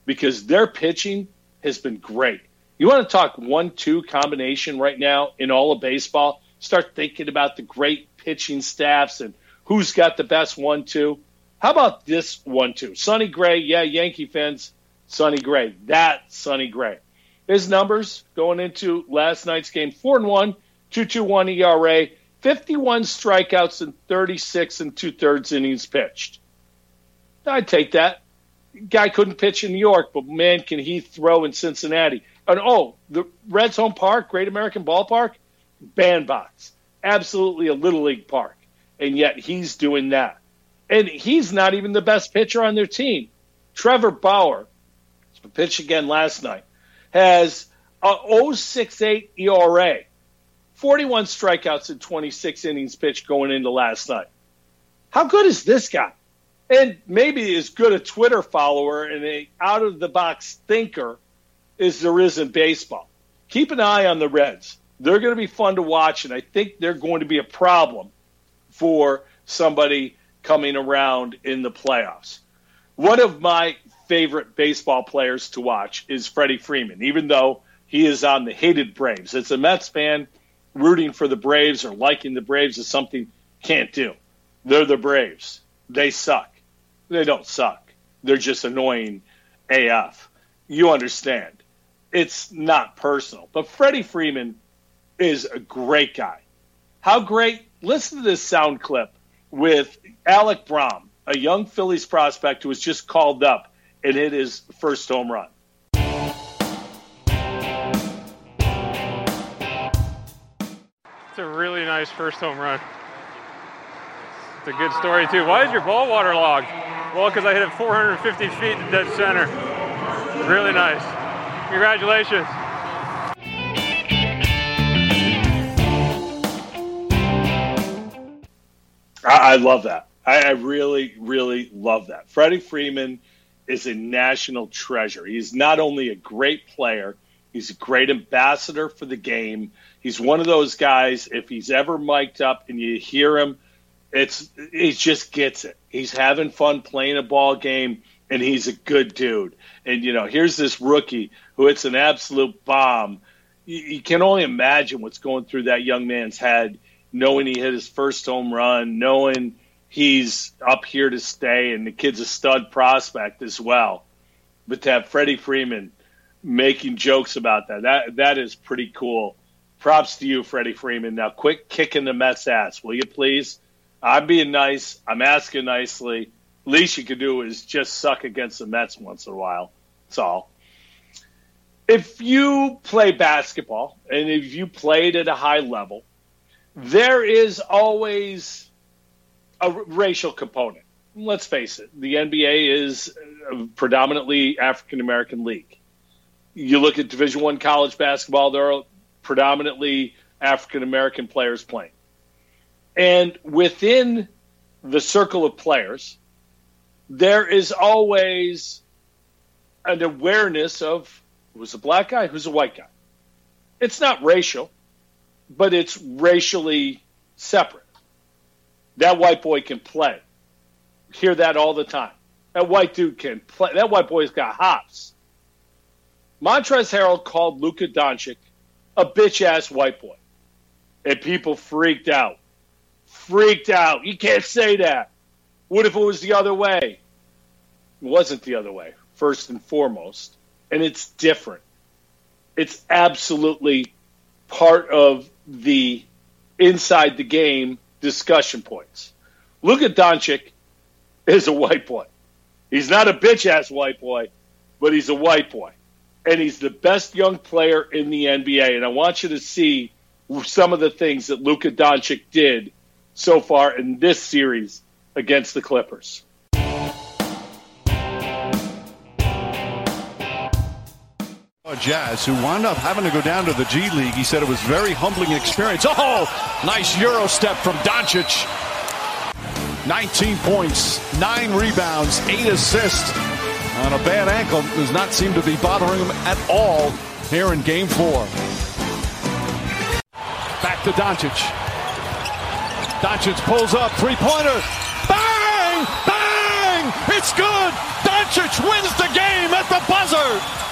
because their pitching has been great. You want to talk 1-2 combination right now in all of baseball? Start thinking about the great pitching staffs and who's got the best 1-2. How about this 1-2? Sonny Gray, yeah, Yankee fans, Sonny Gray. That's Sonny Gray. His numbers going into last night's game, 4-1, 2.21 ERA, 51 strikeouts and 36 and 2/3 innings pitched. I'd take that. Guy couldn't pitch in New York, but man, can he throw in Cincinnati. And oh, the Reds home park, Great American Ballpark, bandbox. Absolutely a Little League park. And yet he's doing that. And he's not even the best pitcher on their team. Trevor Bauer, who pitched again last night, has a 0.68 ERA, 41 strikeouts and 26 innings pitched going into last night. How good is this guy? And maybe as good a Twitter follower and an out-of-the-box thinker as there is in baseball. Keep an eye on the Reds. They're going to be fun to watch, and I think they're going to be a problem for somebody coming around in the playoffs. One of my favorite baseball players to watch is Freddie Freeman, even though he is on the hated Braves. As a Mets fan, rooting for the Braves or liking the Braves is something you can't do. They're the Braves. They suck. They don't suck. They're just annoying AF. You understand. It's not personal. But Freddie Freeman is a great guy. How great? Listen to this sound clip with Alec Braum, a young Phillies prospect who was just called up and hit his first home run. It's a really nice first home run. It's a good story, too. Why is your ball waterlogged? Well, because I hit it 450 feet to dead center. Really nice. Congratulations. I love that. I really, really love that. Freddie Freeman is a national treasure. He's not only a great player, he's a great ambassador for the game. He's one of those guys, if he's ever mic'd up and you hear him, he just gets it. He's having fun playing a ball game, and he's a good dude. And, you know, here's this rookie who hits an absolute bomb. You can only imagine what's going through that young man's head, knowing he hit his first home run, knowing he's up here to stay, and the kid's a stud prospect as well. But to have Freddie Freeman making jokes about that is pretty cool. Props to you, Freddie Freeman. Now, quit kicking the Mets' ass, will you please? I'm being nice. I'm asking nicely. Least you could do is just suck against the Mets once in a while. That's all. If you play basketball and if you played at a high level, there is always a racial component. Let's face it. The NBA is a predominantly African-American league. You look at Division I college basketball, there are predominantly African-American players playing. And within the circle of players, there is always an awareness of who's a black guy, who's a white guy. It's not racial, but it's racially separate. That white boy can play. Hear that all the time. That white dude can play. That white boy's got hops. Montrezl Harrell called Luka Doncic a bitch-ass white boy. And people freaked out. Freaked out. You can't say that. What if it was the other way? It wasn't the other way, first and foremost. And it's different. It's absolutely part of the inside the game discussion points. Luka Doncic is a white boy. He's not a bitch-ass white boy, but he's a white boy. And he's the best young player in the NBA. And I want you to see some of the things that Luka Doncic did so far in this series against the Clippers. Jazz, who wound up having to go down to the G League. He said it was a very humbling experience. Oh, nice Euro step from Doncic. 19 points, 9 rebounds, 8 assists. On a bad ankle, does not seem to be bothering him at all here in Game 4. Back to Doncic. Doncic pulls up, three-pointer. Bang! Bang! It's good! Doncic wins the game at the buzzer!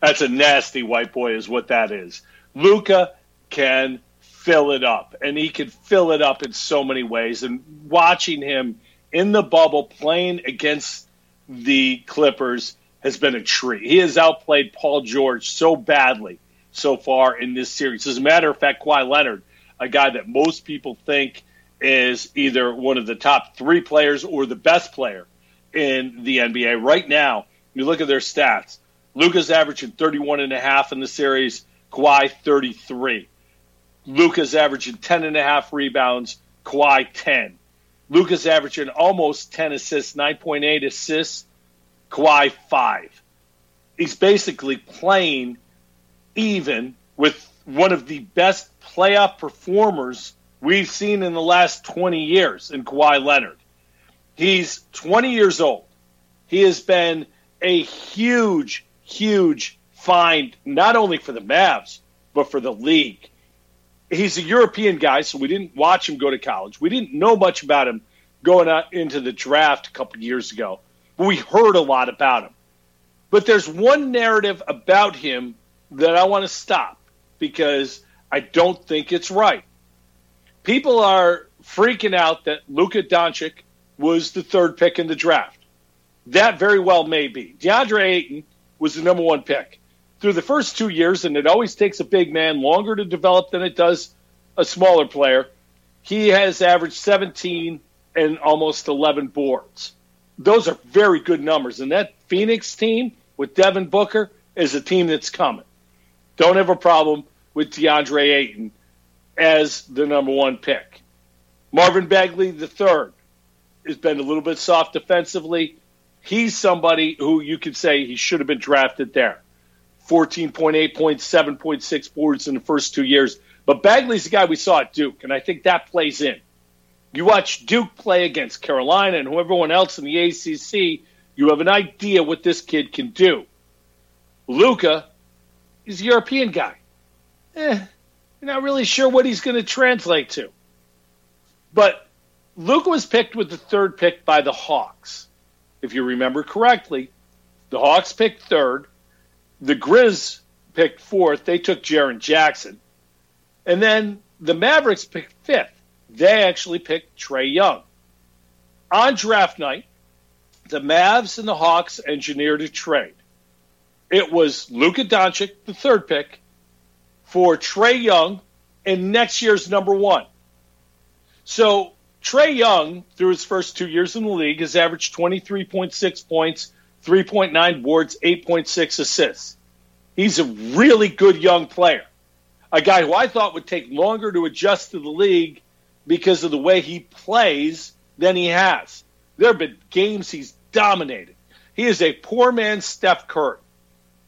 That's a nasty white boy is what that is. Luka can fill it up, and he can fill it up in so many ways. And watching him in the bubble playing against the Clippers has been a treat. He has outplayed Paul George so badly so far in this series. As a matter of fact, Kawhi Leonard, a guy that most people think is either one of the top 3 players or the best player in the NBA. Right now, you look at their stats. Luka's averaging 31.5 in the series, Kawhi 33. Luka's averaging 10.5 rebounds, Kawhi 10. Luka's averaging almost 10 assists, 9.8 assists, Kawhi 5. He's basically playing even with one of the best playoff performers we've seen in the last 20 years in Kawhi Leonard. He's 20 years old. He has been a huge find, not only for the Mavs, but for the league. He's a European guy, so we didn't watch him go to college. We didn't know much about him going out into the draft a couple years ago, but we heard a lot about him. But there's one narrative about him that I want to stop because I don't think it's right. People are freaking out that Luka Doncic was the 3rd pick in the draft. That very well may be. DeAndre Ayton was the number 1 pick. Through the first 2 years, and it always takes a big man longer to develop than it does a smaller player, he has averaged 17 and almost 11 boards. Those are very good numbers, and that Phoenix team with Devin Booker is a team that's coming. Don't have a problem with DeAndre Ayton as the number 1 pick. Marvin Bagley III has been a little bit soft defensively. He's somebody who you could say he should have been drafted there. 14.8 points, 7.6 boards in the first 2 years. But Bagley's the guy we saw at Duke, and I think that plays in. You watch Duke play against Carolina and everyone else in the ACC, you have an idea what this kid can do. Luka is a European guy. You're not really sure what he's going to translate to. But Luka was picked with the 3rd pick by the Hawks. If you remember correctly, the Hawks picked 3rd. The Grizz picked 4th. They took Jaren Jackson. And then the Mavericks picked 5th. They actually picked Trae Young. On draft night, the Mavs and the Hawks engineered a trade. It was Luka Doncic, the 3rd pick, for Trae Young and next year's number 1. So Trae Young, through his first 2 years in the league, has averaged 23.6 points, 3.9 boards, 8.6 assists. He's a really good young player, a guy who I thought would take longer to adjust to the league because of the way he plays than he has. There have been games he's dominated. He is a poor man's Steph Curry.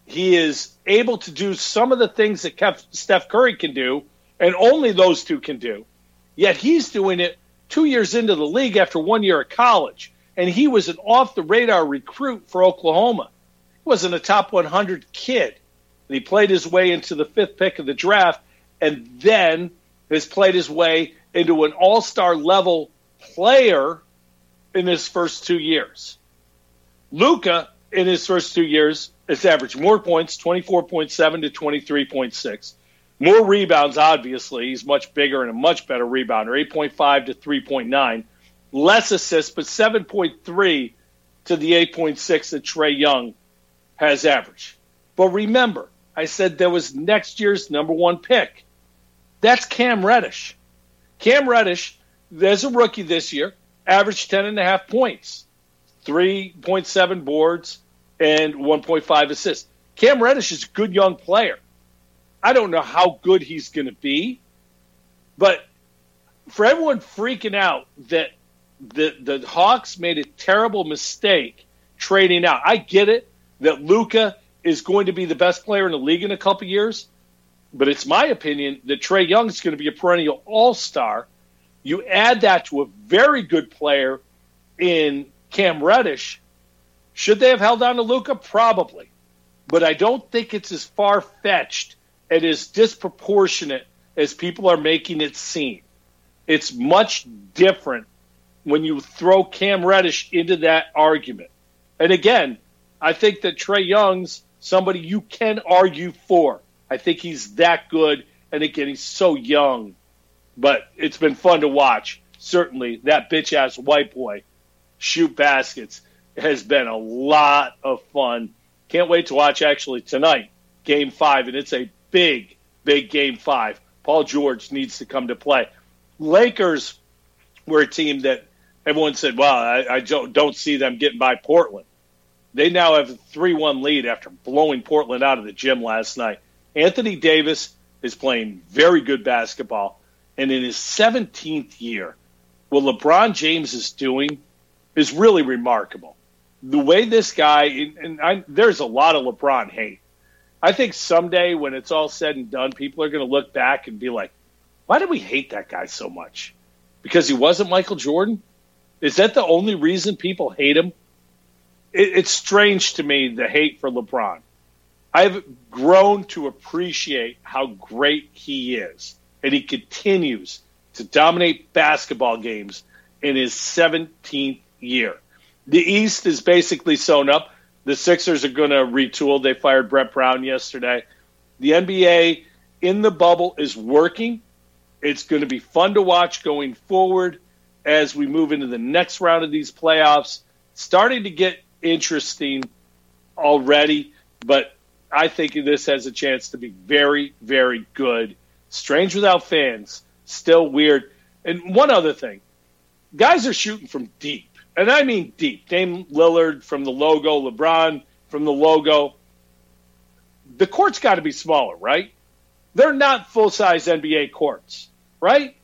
He is able to do some of the things that Steph Curry can do, and only those two can do, yet he's doing it 2 years into the league after 1 year of college, and he was an off-the-radar recruit for Oklahoma. He wasn't a top 100 kid, and he played his way into the 5th pick of the draft and then has played his way into an all-star level player in his first 2 years. Luka, in his first 2 years, has averaged more points, 24.7 to 23.6. More rebounds, obviously. He's much bigger and a much better rebounder, 8.5 to 3.9. Less assists, but 7.3 to the 8.6 that Trae Young has averaged. But remember, I said there was next year's number one pick. That's Cam Reddish. Cam Reddish, there's a rookie this year, averaged 10.5 points, 3.7 boards, and 1.5 assists. Cam Reddish is a good young player. I don't know how good he's going to be, but for everyone freaking out that the Hawks made a terrible mistake trading out, I get it that Luka is going to be the best player in the league in a couple years, but it's my opinion that Trae Young is going to be a perennial all-star. You add that to a very good player in Cam Reddish. Should they have held on to Luka? Probably. But I don't think it's as far-fetched and as disproportionate as people are making it seem. It's much different when you throw Cam Reddish into that argument. And again, I think that Trae Young's somebody you can argue for. I think he's that good, and again, he's so young. But it's been fun to watch. Certainly, that bitch-ass white boy shoot baskets has been a lot of fun. Can't wait to watch, actually, tonight, Game 5, and it's a big, big Game 5. Paul George needs to come to play. Lakers were a team that everyone said, well, I don't see them getting by Portland. They now have a 3-1 lead after blowing Portland out of the gym last night. Anthony Davis is playing very good basketball. And in his 17th year, what LeBron James is doing is really remarkable. The way this guy, there's a lot of LeBron hate. I think someday when it's all said and done, people are going to look back and be like, why did we hate that guy so much? Because he wasn't Michael Jordan? Is that the only reason people hate him? It's strange to me, the hate for LeBron. I've grown to appreciate how great he is. And he continues to dominate basketball games in his 17th year. The East is basically sewn up. The Sixers are going to retool. They fired Brett Brown yesterday. The NBA in the bubble is working. It's going to be fun to watch going forward as we move into the next round of these playoffs. Starting to get interesting already, but I think this has a chance to be very, very good. Strange without fans, still weird. And one other thing, guys are shooting from deep, and I mean deep. Dame Lillard from the logo, LeBron from the logo. The court's got to be smaller, right? They're not full-size NBA courts, right?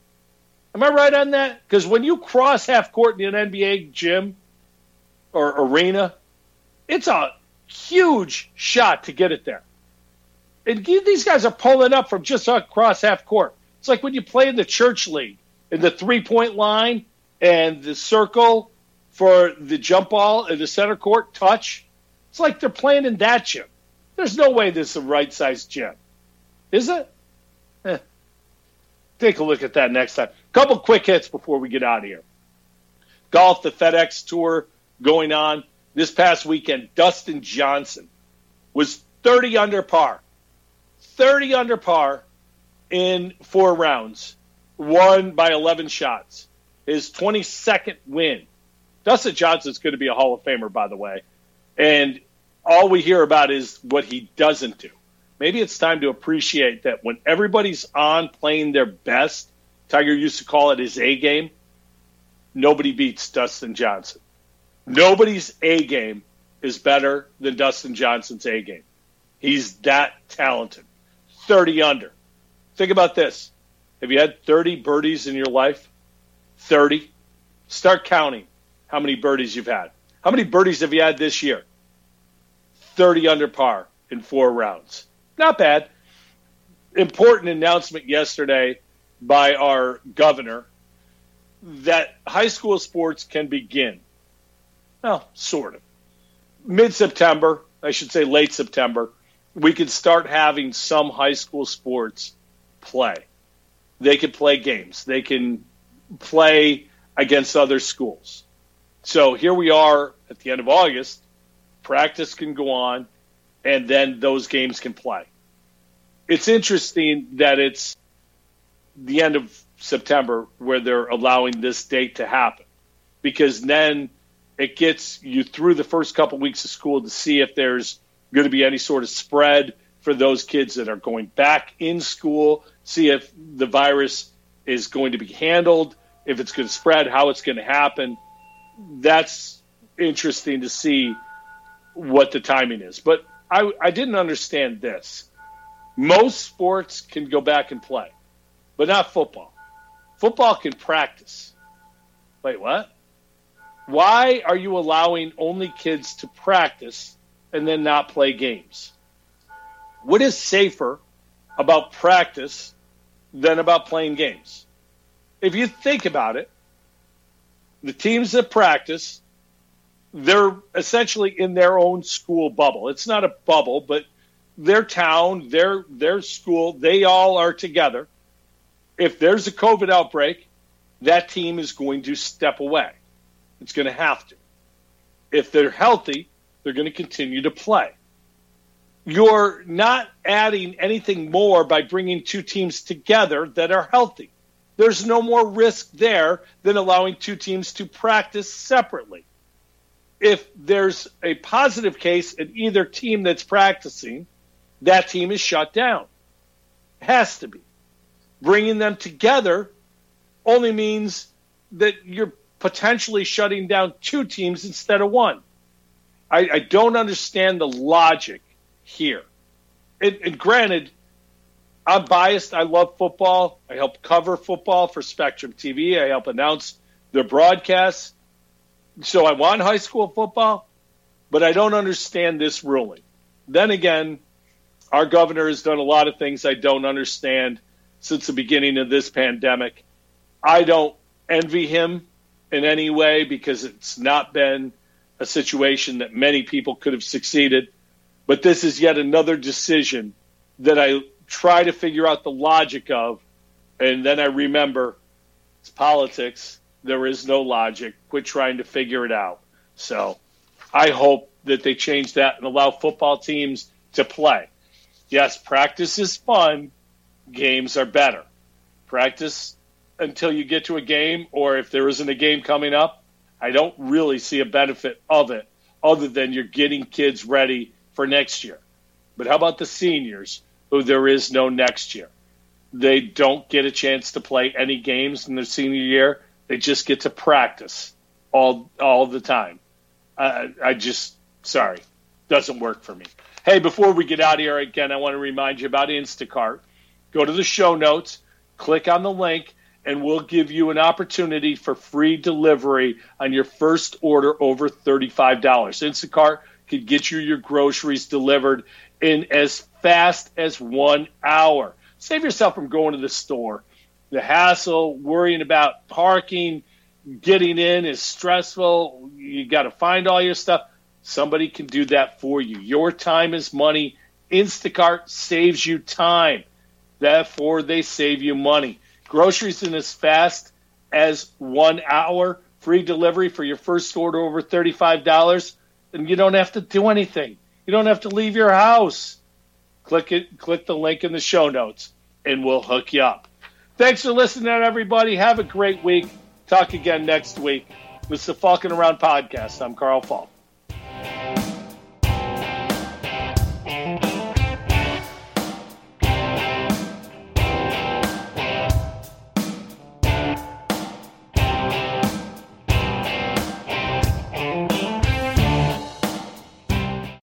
Am I right on that? Because when you cross half court in an NBA gym or arena, it's a huge shot to get it there. And these guys are pulling up from just across half court. It's like when you play in the church league, in the three-point line and the circle for the jump ball and the center court touch. It's like they're playing in that gym. There's no way this is the right-sized gym. Is it? Take a look at that next time. Couple quick hits before we get out of here. Golf, the FedEx Tour going on. This past weekend, Dustin Johnson was 30 under par. 30 under par in 4 rounds, won by 11 shots. His 22nd win. Dustin Johnson's going to be a Hall of Famer, by the way. And all we hear about is what he doesn't do. Maybe it's time to appreciate that when everybody's on playing their best, Tiger used to call it his A game, nobody beats Dustin Johnson. Nobody's A game is better than Dustin Johnson's A game. He's that talented. 30 under. Think about this. Have you had 30 birdies in your life? 30. Start counting how many birdies you've had. How many birdies have you had this year? 30 under par in 4 rounds. Not bad. Important announcement yesterday by our governor that high school sports can begin. Well, sort of. Mid-September, I should say late September, we could start having some high school sports play. They can play games. They can play against other schools. So here we are at the end of August. Practice can go on, and then those games can play. It's interesting that it's the end of September where they're allowing this date to happen, because then it gets you through the first couple weeks of school to see if there's going to be any sort of spread for those kids that are going back in school, see if the virus is going to be handled, if it's going to spread, how it's going to happen. That's interesting to see what the timing is. But I didn't understand this. Most sports can go back and play, but not football. Football can practice. Wait, what? Why are you allowing only kids to practice and then not play games? What is safer about practice than about playing games? If you think about it, the teams that practice, they're essentially in their own school bubble. It's not a bubble, but their town, their school, they all are together. If there's a COVID outbreak, that team is going to step away. It's going to have to. If they're healthy, they're going to continue to play. You're not adding anything more by bringing two teams together that are healthy. There's no more risk there than allowing two teams to practice separately. If there's a positive case in either team that's practicing, that team is shut down. It has to be. Bringing them together only means that you're potentially shutting down two teams instead of one. I don't understand the logic here. And granted, I'm biased. I love football. I help cover football for Spectrum TV. I help announce their broadcasts. So I want high school football, but I don't understand this ruling. Then again, our governor has done a lot of things I don't understand since the beginning of this pandemic. I don't envy him in any way because it's not been a situation that many people could have succeeded. But this is yet another decision that I try to figure out the logic of, and then I remember it's politics. There is no logic. Quit trying to figure it out. So I hope that they change that and allow football teams to play. Yes, practice is fun. Games are better. Practice until you get to a game, or if there isn't a game coming up, I don't really see a benefit of it other than you're getting kids ready for next year. But how about the seniors? Who there is no next year. They don't get a chance to play any games in their senior year. They just get to practice all the time. Sorry, doesn't work for me. Hey, before we get out of here, again, I want to remind you about Instacart. Go to the show notes, click on the link, and we'll give you an opportunity for free delivery on your first order over $35. Instacart could get you your groceries delivered in as fast as 1 hour. Save yourself from going to the store. The hassle, worrying about parking, getting in is stressful. You got to find all your stuff. Somebody can do that for you. Your time is money. Instacart saves you time. Therefore, they save you money. Groceries in as fast as 1 hour. Free delivery for your first order over $35. And you don't have to do anything. You don't have to leave your house. Click the link in the show notes, and we'll hook you up. Thanks for listening, everybody. Have a great week. Talk again next week. This is the Falkin' Around Podcast. I'm Carl Falk.